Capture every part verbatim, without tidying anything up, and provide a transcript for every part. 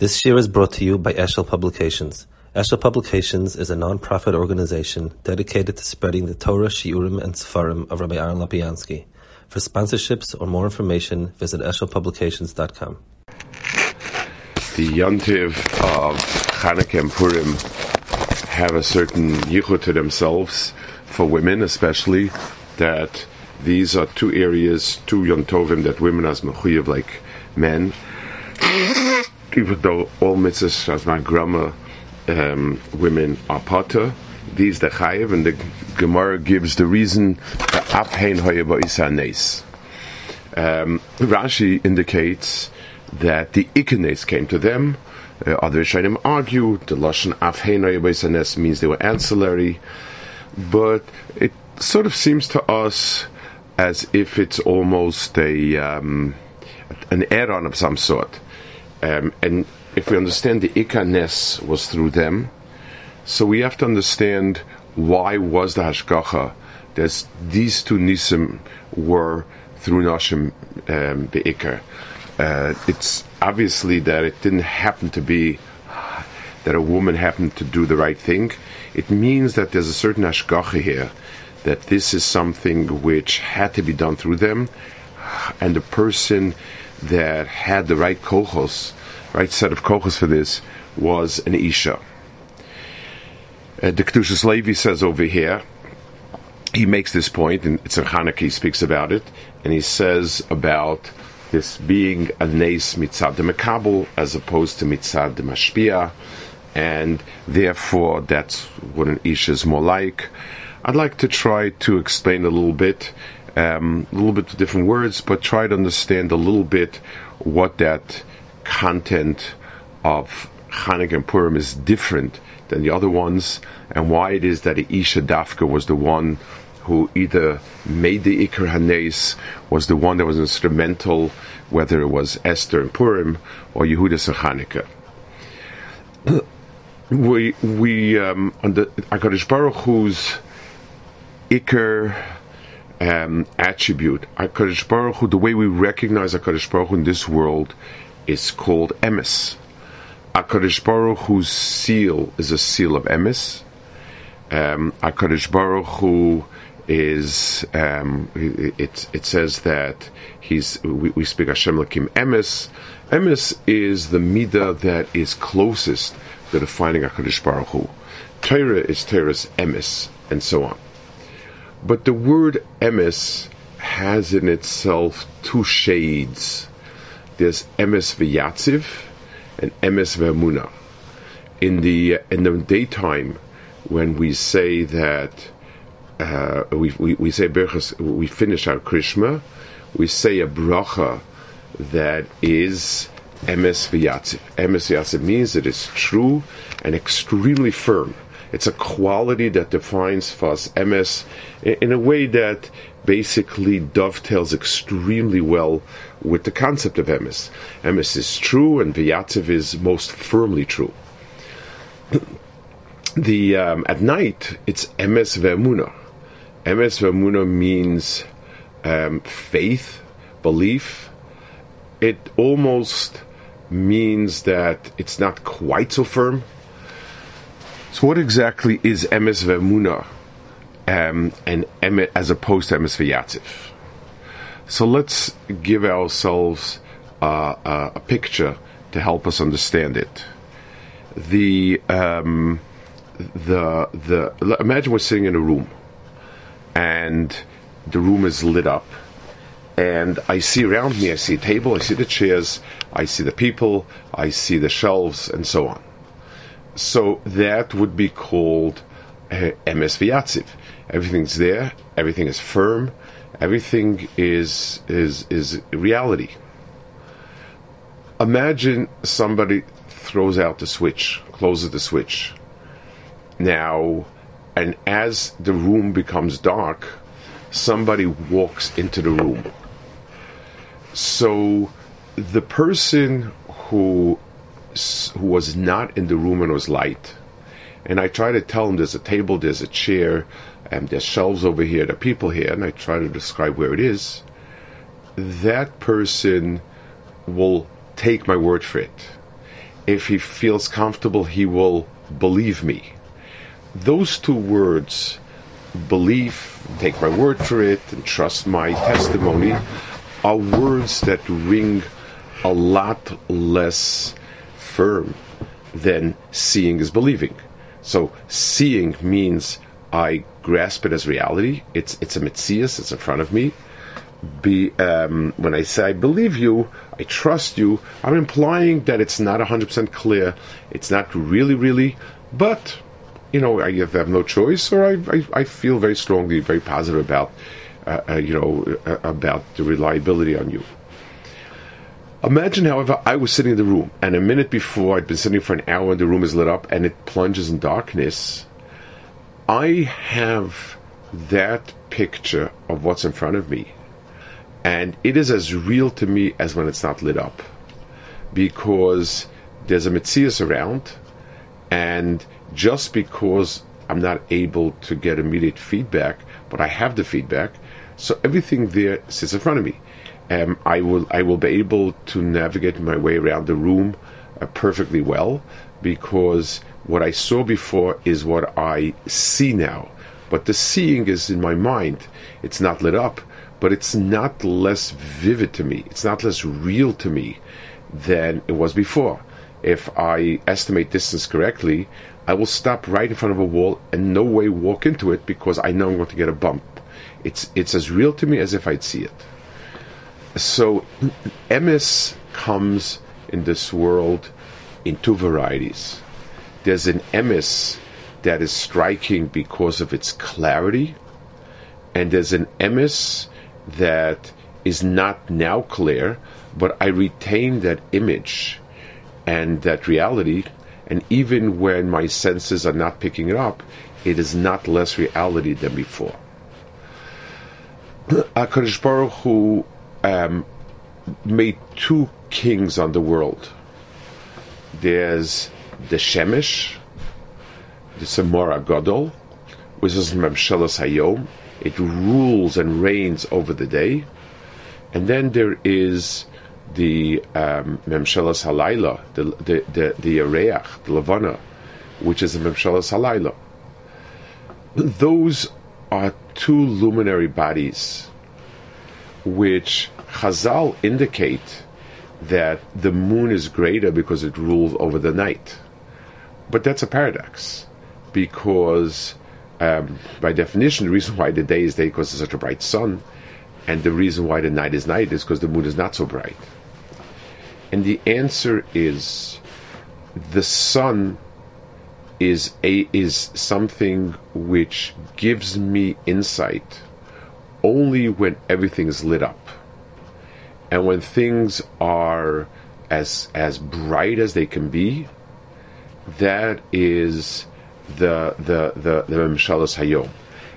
This year is brought to you by Eshel Publications. Eshel Publications is a non-profit organization dedicated to spreading the Torah, Shiurim, and Sefarim of Rabbi Aaron Lapiansky. For sponsorships or more information, visit eshel publications dot com. The Yom Tov of Chanukah and Purim have a certain yichud to themselves, for women especially, that these are two areas, two Yom Tovim, that women are mechuyev like men. Even though all mitzvahs, shazman, grama, Um, women are potter. These the chayev, and the Gemara gives the reason. Um, Rashi indicates that the ikenes came to them. Uh, other Rishonim argue the lashon afhein hoyeba isanes means they were ancillary, but it sort of seems to us as if it's almost a um, an add-on of some sort, um, and. If we understand the ikanes was through them, so we have to understand why was the hashgacha that these two nisim were through Nashim, um, the ikar. Uh, it's obviously that it didn't happen to be that a woman happened to do the right thing. It means that there's a certain hashgacha here, that this is something which had to be done through them, and the person that had the right kohos, right set of kochos for this, was an Isha. Uh, the Kedushas Levi says over here, he makes this point, and it's in Hanukkah he speaks about it, and he says about this being a nes mitzad de mekabel as opposed to mitzad de mashpia, and therefore that's what an Isha is more like. I'd like to try to explain a little bit, um, a little bit of different words, but try to understand a little bit what that content of Chanukah and Purim is different than the other ones, and why it is that the Isha Dafka was the one who either made the Ikar Hanes, was the one that was instrumental, whether it was Esther and Purim or Yehuda and Chanukah. We, we, um, under HaKadosh Baruch Hu's Ikar um, attribute, HaKadosh Baruch Hu, the way we recognize HaKadosh Baruch Hu in this world, is called emes. HaKadosh Baruch Hu's seal is a seal of emes. Um, HaKadosh Baruch Hu is. Um, it it says that he's. We, we speak Hashem Lakim emes. Emes is the midah that is closest to defining HaKadosh Baruch Hu. Torah is Torah's emes, and so on. But the word emes has in itself two shades. There's emes v'yatziv and emes v'emunah. In the in the daytime, when we say that uh, we, we we say berachas, we finish our krishma, we say a bracha that is emes v'yatziv. Emes v'yatziv means it is true and extremely firm. It's a quality that defines for us emes in a way that basically dovetails extremely well with the concept of emes. Emes is true, and v'yatziv is most firmly true. The um, at night, it's emes v'emunah. Emes v'emunah means um, faith, belief. It almost means that it's not quite so firm. So what exactly is emes v'emunah Um, and emes, as opposed to emes v'yatziv? So let's give ourselves uh, a, a picture to help us understand it. The um, the the imagine we're sitting in a room, and the room is lit up, and I see around me, I see a table, I see the chairs, I see the people, I see the shelves, and so on. So that would be called uh, emes v'yatziv. Everything's there, everything is firm, everything is is is reality. Imagine somebody throws out the switch, closes the switch. Now, and as the room becomes dark, somebody walks into the room. So the person who who was not in the room and was light, and I try to tell him there's a table, there's a chair, and there's shelves over here, there are people here, and I try to describe where it is, that person will take my word for it. if he feels comfortable, he will believe me. Those two words, belief, take my word for it, and trust my testimony, are words that ring a lot less firm than seeing is believing. So seeing means I grasp it as reality. It's it's a mitzias, it's in front of me. Be um, when I say I believe you, I trust you, I'm implying that it's not one hundred percent clear. It's not really, really, but, you know, I have no choice, or I I, I feel very strongly, very positive about, uh, uh, you know, uh, about the reliability on you. Imagine, however, I was sitting in the room, and a minute before, I'd been sitting for an hour, and the room is lit up, and it plunges in darkness. I have that picture of what's in front of me, and it is as real to me as when it's not lit up, because there's a metzias around, and just because I'm not able to get immediate feedback, but I have the feedback, so everything there sits in front of me. Um, I will I will be able to navigate my way around the room uh, perfectly well, because what I saw before is what I see now. But the seeing is in my mind. It's not lit up, but it's not less vivid to me. It's not less real to me than it was before. If I estimate distance correctly, I will stop right in front of a wall and no way walk into it, because I know I'm going to get a bump. It's, it's as real to me as if I'd see it. So, emes comes in this world in two varieties. There's an emes that is striking because of its clarity, and there's an emes that is not now clear, but I retain that image and that reality, and even when my senses are not picking it up, it is not less reality than before. HaKadosh Baruch Hu Um, made two kings on the world. There's the Shemesh, the Samora Gadol, which is Memshelas Hayom. It rules and reigns over the day. And then there is the um, Memshelas Halayla, the the the, the Yereach, the Levana, which is the Memshelas Halayla. Those are two luminary bodies, which Chazal indicate that the moon is greater because it rules over the night. But that's a paradox, because um, by definition, the reason why the day is day is because there's such a bright sun, and the reason why the night is night is because the moon is not so bright. And the answer is, the sun is a is something which gives me insight only when everything is lit up. And when things are as as bright as they can be, that is the the the, the Memshelas Hayom.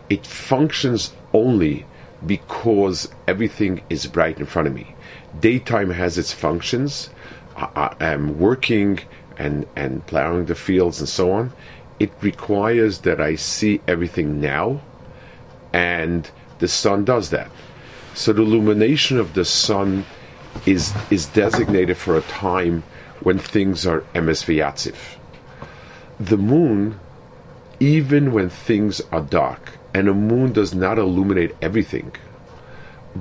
It functions only because everything is bright in front of me. Daytime has its functions. I, I am working and, and plowing the fields and so on. It requires that I see everything now, and the sun does that. So the illumination of the sun is is designated for a time when things are emes v'yatziv. The moon, even when things are dark, and a moon does not illuminate everything,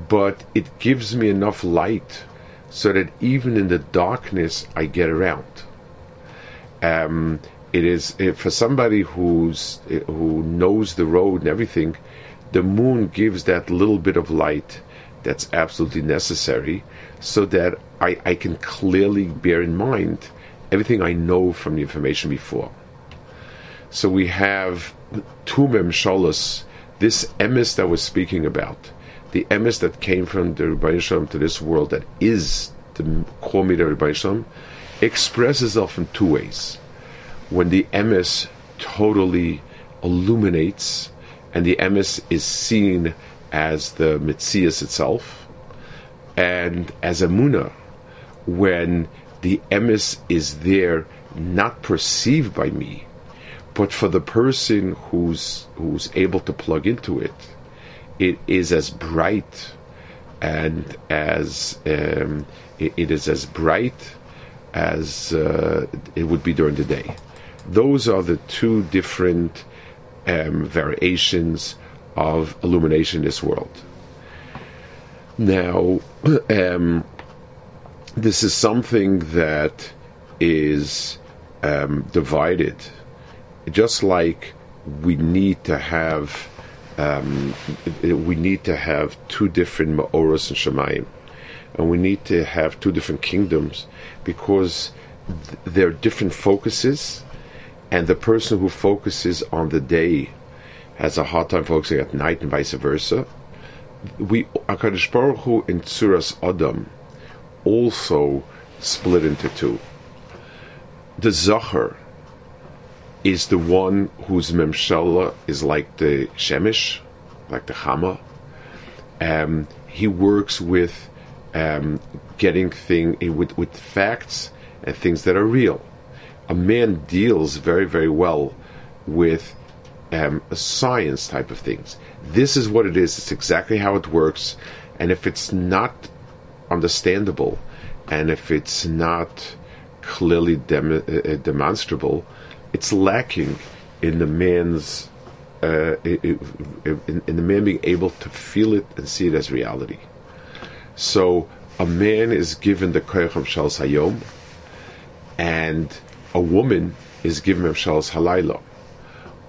but it gives me enough light so that even in the darkness I get around. Um, it is for somebody who's who knows the road and everything. The moon gives that little bit of light that's absolutely necessary, so that I, I can clearly bear in mind everything I know from the information before. So we have two memshalos, this emes that we're speaking about, the emes that came from the Rebbe Weismandl to this world, that is the core meat of Rebbe Weismandl, expresses itself in two ways. When the emes totally illuminates, and the emes is seen as the mitzias itself, and as emunah, when the emes is there, not perceived by me, but for the person who's who's able to plug into it, it is as bright, and as um, it, it is as bright as uh, it would be during the day. Those are the two different um, variations of illumination in this world. Now, um, this is something that is um, divided. Just like we need to have um, we need to have two different Ma'oros and Shemayim, and we need to have two different kingdoms, because th- there are different focuses, and the person who focuses on the day has a hard time focusing at night, and vice versa. We, HaKadosh Baruch Hu in Tzuras Adam, also split into two. The Zohar is the one whose Memshallah is like the Shemesh, like the Chama. Um, he works with um, getting thing with, with facts and things that are real. A man deals very, very well with um, a science type of things. This is what it is. It's exactly how it works. And if it's not understandable, and if it's not clearly dem- uh, demonstrable, it's lacking in the man's uh, in, in the man being able to feel it and see it as reality. So a man is given the koyach Memshalas Hayom, and a woman is given Memshalas Halayla.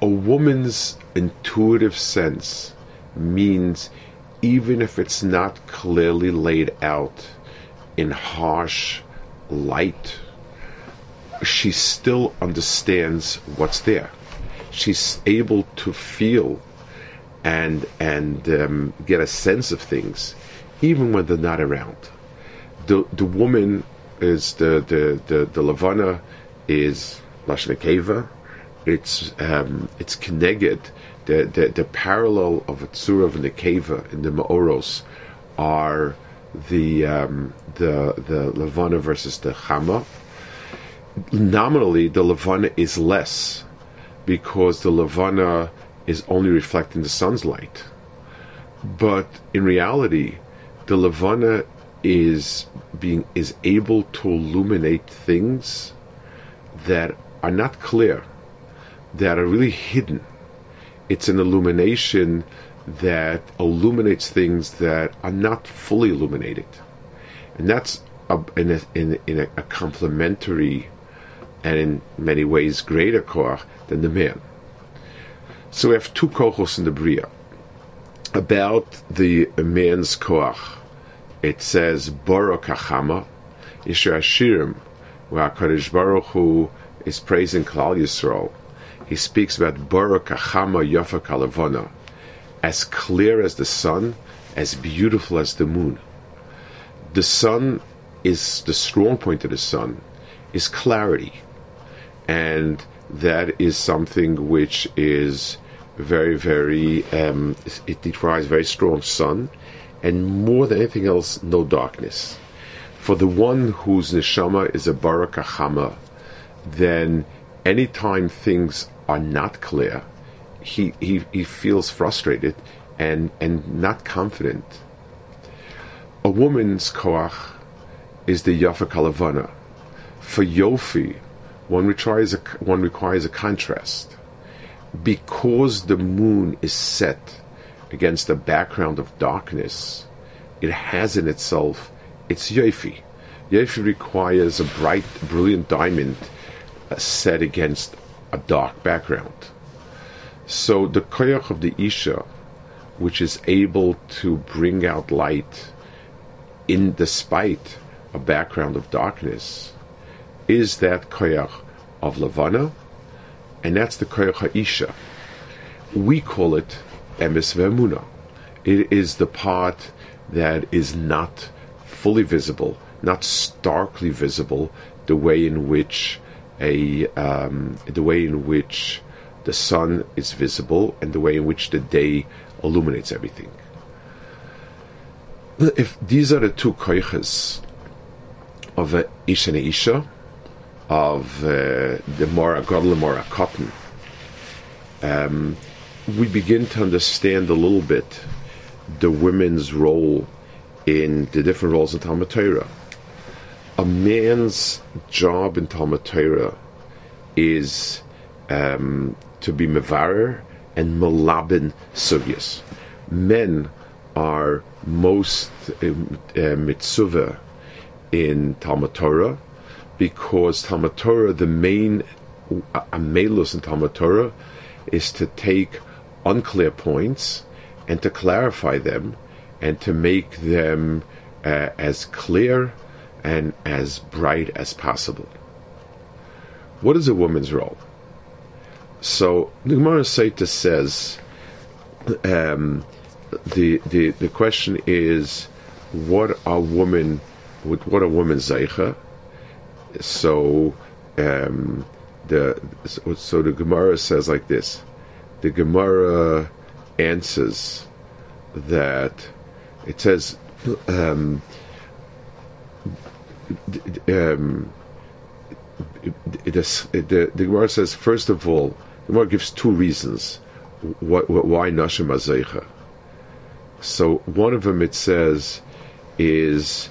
A woman's intuitive sense means, even if it's not clearly laid out in harsh light, she still understands what's there. She's able to feel and and um, get a sense of things, even when they're not around. The the woman is the the the, the Levana is Lashon Keva. It's um, it's Keneged. The, the the parallel of a Tzura of Nekeva in the Maoros are the um, the the Levana versus the Chama. Nominally, the Levana is less, because the Levana is only reflecting the sun's light. But in reality, the Levana is being is able to illuminate things that are not clear, that are really hidden. It's an illumination that illuminates things that are not fully illuminated, and that's a, in a, in, in a, a complementary, and in many ways greater koach than the man. So we have two kochos in the Bria. About the man's koach, it says Baruch Hachama, Yishar Hashirim, where HaKadosh Baruch Hu is praising Klal Yisrael. He speaks about Baruch Hachama Yafa Kalavana, as clear as the sun, as beautiful as the moon. The sun is the strong point of the sun, is clarity. And that is something which is very, very, um, it requires very strong sun, and more than anything else, no darkness. For the one whose neshama is a Baruch Hachama, then any time things are not clear, he, he, he feels frustrated and, and not confident. A woman's koach is the Yafa Kalavana. For Yofi, one requires a one requires a contrast, because the moon is set against a background of darkness. It has in itself its Yofi. Yofi requires a bright, brilliant diamond set against a dark background. So the koyach of the Isha, which is able to bring out light in despite a background of darkness, is that koyach of Levana, and that's the koyach ha'isha. We call it emes ve'emuna. It is the part that is not fully visible, not starkly visible, the way in which a um, the way in which the sun is visible, and the way in which the day illuminates everything. If these are the two koyches of a ish and a isha, of uh, the Mora Gadol Mora Cotton, um, we begin to understand a little bit the women's role in the different roles in Talmud Torah. a man's job in Talmud Torah is um, to be mevarer and malabin sugyas. Men are most uh, uh, mitzvah in Talmud Torah, because Talmud Torah, the main amelus in Talmud Torah is to take unclear points and to clarify them and to make them uh, as clear and as bright as possible. What is a woman's role? So the Gemara Saita says, um, the the the question is, what a woman would what a woman zeicha? So um, the so, so the Gemara says like this. The Gemara answers that it says. Um, Um, it is, it, the, the Gemara says, first of all, the Gemara gives two reasons why, why Nashim Azeicha. So one of them, it says, is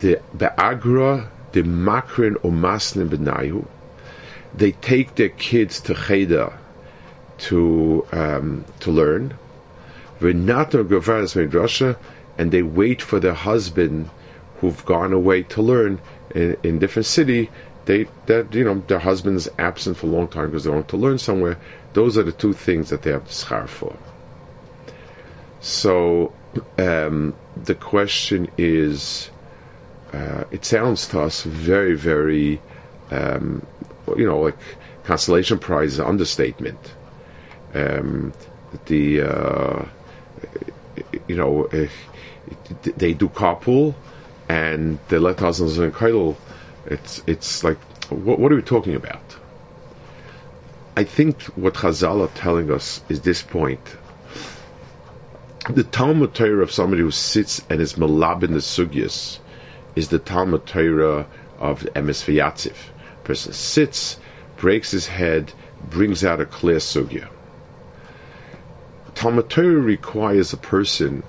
the Be'agra, the Makrin Omasnim Benayu. They take their kids to Cheder to um, to learn, and they wait for their husband who've gone away to learn in, in different city, they that you know their husband's absent for a long time because they want to learn somewhere. Those are the two things that they have to schar for. So um, the question is, uh, it sounds to us very, very, um, you know, like consolation prize, understatement. Um, the uh, you know uh, they do carpool. And the let husbands in Kaidel, it's it's like, what, what are we talking about? I think what Chazal are telling us is this point. The Talmud Torah of somebody who sits and is malab in the sugyas is the Talmud Torah of Emes V'Yatziv. The person sits, breaks his head, brings out a clear sugya. Talmud Torah requires a person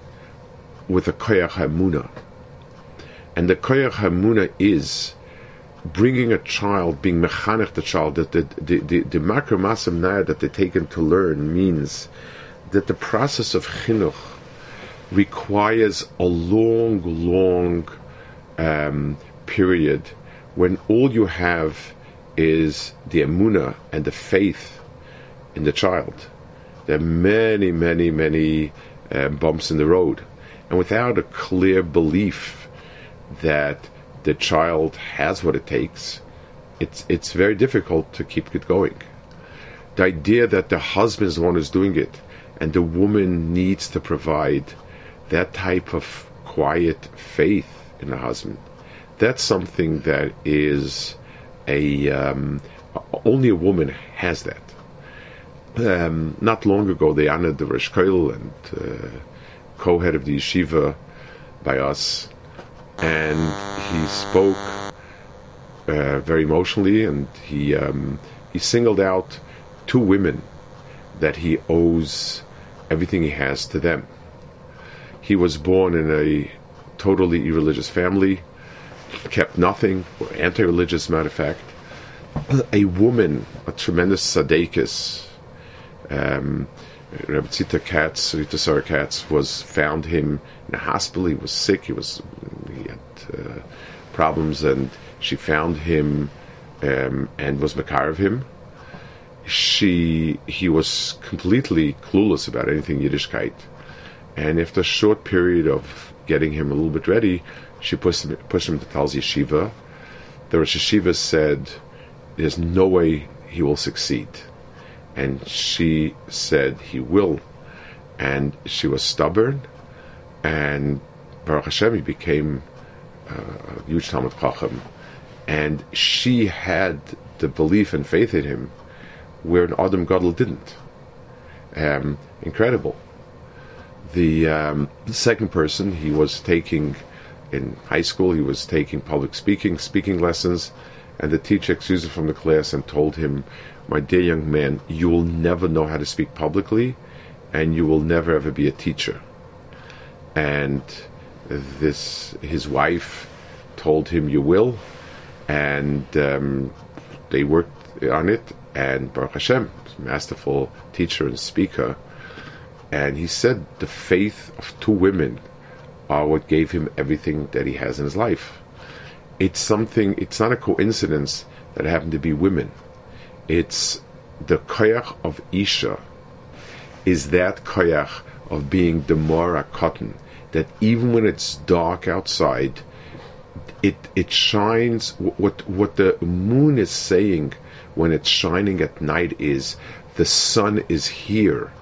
with a koyach hamunah. And the koyach hamuna is bringing a child, being mechanech the child, that the the the, the makar masam naya that they take him to learn means that the process of chinuch requires a long, long um, period when all you have is the emuna and the faith in the child. There are many, many, many uh, bumps in the road, and without a clear belief that the child has what it takes, it's it's very difficult to keep it going. The idea that the husband is the one who's doing it, and the woman needs to provide that type of quiet faith in the husband, that's something that is a um, only a woman has that. Um, not long ago, they honored the Rosh Koil and uh, co-head of the yeshiva by us. And he spoke uh, very emotionally, and he um, he singled out two women that he owes everything he has to them. He was born in a totally irreligious family, kept nothing, or anti-religious, matter of fact. A woman, a tremendous tzaddikus, um, Rabbi Tzita Katz, Tzita Katz, was found him in a hospital. He was sick. He was he had uh, problems, and she found him um, and was makar of him. She he was completely clueless about anything Yiddishkeit, and after a short period of getting him a little bit ready, she pushed him, pushed him to Tal's yeshiva. The Rosh Yeshiva said, "There's no way he will succeed." And she said, he will. And she was stubborn. And Baruch Hashem, he became uh, a huge Talmud Chacham. And she had the belief and faith in him where an Adam Gadol didn't. Um, incredible. The, um, the second person, he was taking, in high school, he was taking public speaking, speaking lessons. And the teacher excused him from the class and told him, "My dear young man, you will never know how to speak publicly, and you will never ever be a teacher." And this, his wife told him, you will, and um, they worked on it, and Baruch Hashem, masterful teacher and speaker, and he said the faith of two women are what gave him everything that he has in his life. It's something, it's not a coincidence that happened to be women. It's the koyach of Isha, is that koyach of being demara cotton, that even when it's dark outside, it it shines. What what the moon is saying when it's shining at night is, the sun is here,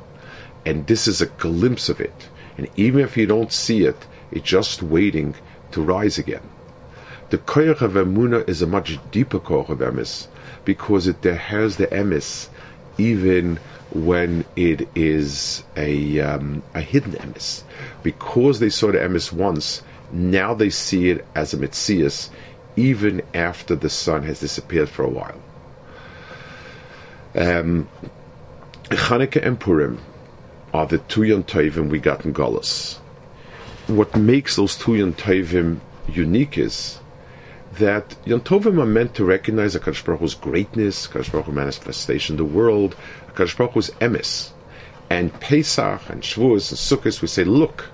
and this is a glimpse of it. And even if you don't see it, it's just waiting to rise again. The koyach of Emunah is a much deeper koyach of emes, because it has the emes even when it is a um, a hidden emes. Because they saw the emes once, now they see it as a metzias, even after the sun has disappeared for a while. Um, Chanukah and Purim are the two Yom Tovim we got in Golus. What makes those two Yom Tovim unique is that Yom Tovim are meant to recognize HaKadosh Baruch Hu's greatness, HaKadosh Baruch Hu's manifestation in the world, HaKadosh Baruch Hu's emes. And Pesach and Shavuos and Sukkot, we say, look,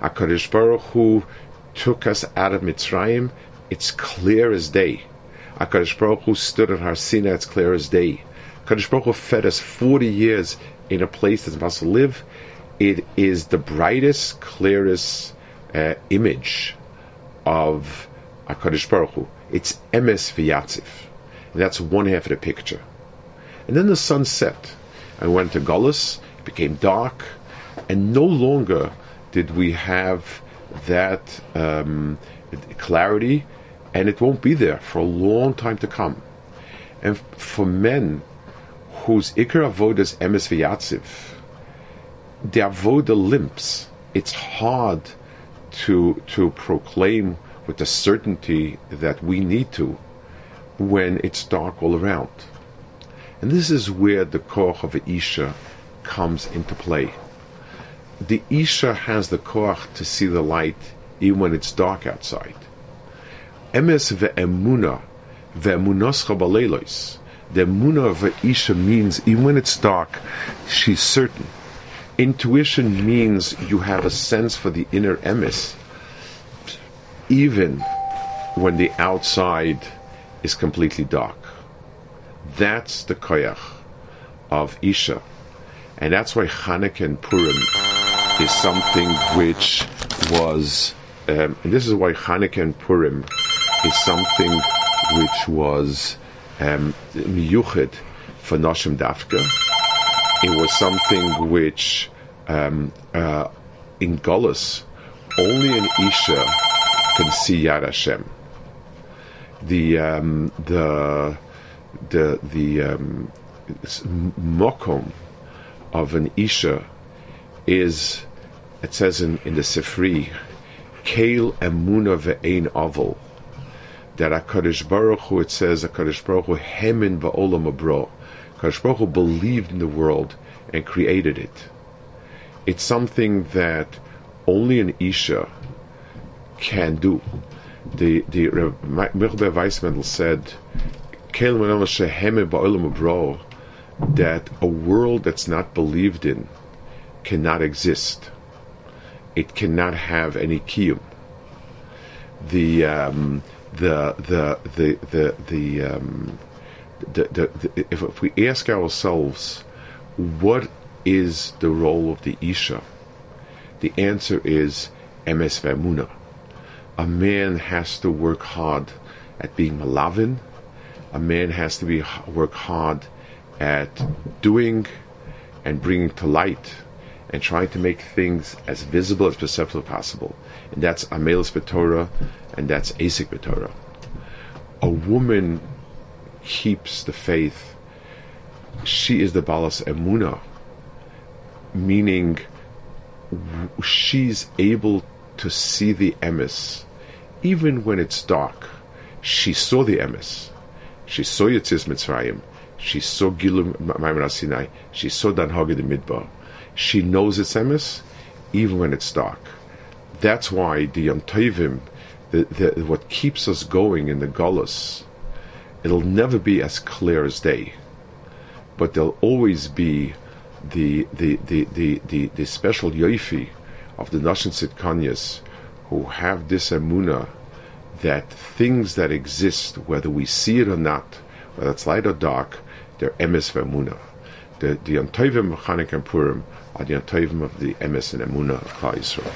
HaKadosh Baruch Hu took us out of Mitzrayim, it's clear as day. HaKadosh Baruch Hu stood at Har Sinai, it's clear as day. HaKadosh Baruch Hu fed us forty years in a place that's impossible to live. It is the brightest, clearest uh, image of HaKadosh Baruch Hu. It's emes v'yatzif. And that's one half of the picture. And then the sun set. I went to Golus, it became dark, and no longer did we have that um, clarity, and it won't be there for a long time to come. And for men whose ikar avodah is emes v'yatziv, the avodah limps. It's hard to to proclaim with the certainty that we need to when it's dark all around. And this is where the koach of Isha comes into play. The Isha has the koach to see the light even when it's dark outside. Emes ve'emuna, ve'emunoscha b'leilos. The emunah of Isha means even when it's dark, she's certain. Intuition means you have a sense for the inner emes, even when the outside is completely dark. That's the koyach of Isha. And that's why Chanukah and Purim is something which was, um, and this is why Chanukah and Purim is something which was um, miyuched for Noshim Dafka. It was something which, um, uh, in Golus, only an Isha can see Yad Hashem. The, um, the, the, the, um, mokom of an Isha is, it says in, in the Sifri, Keil Emunah Ve'ein Avel, that HaKadosh Baruch Hu, it says, HaKadosh Baruch Hu Hemin Ba'olam Abro, HaKadosh Baruch Hu believed in the world and created it. It's something that only an Isha can do. The, the Rebbe Weismandl said, Keil Emunah Shehemin Ba'olam Abro, that a world that's not believed in cannot exist. It cannot have any kiyum. The um, the the the the the, um, the, the, the if, if we ask ourselves, what is the role of the Isha? The answer is emes v'emunah. A man has to work hard at being malavin. A man has to be work hard at doing and bringing to light and trying to make things as visible as perceptible as possible. And that's Amelis B'Torah, and that's Asik B'Torah. A woman keeps the faith. She is the Balas Emunah, meaning she's able to see the emes. Even when it's dark, she saw the emes. She saw Yetzias Mitzrayim. She saw Gilum Maimon Sinai. She saw Dan Hagid the Midbar. She knows it's emes, even when it's dark. That's why the Yom Tovim the, the, what keeps us going in the Galus, it'll never be as clear as day, but there'll always be the the the the, the, the special yoifi of the Nashim Tzidkanias who have this emunah that things that exist, whether we see it or not, whether it's light or dark, they're emes v'emunah. The the Yom Tovim of Chanukah and Purim are the Yom Tovim of the emes and emunah of Klal Yisrael.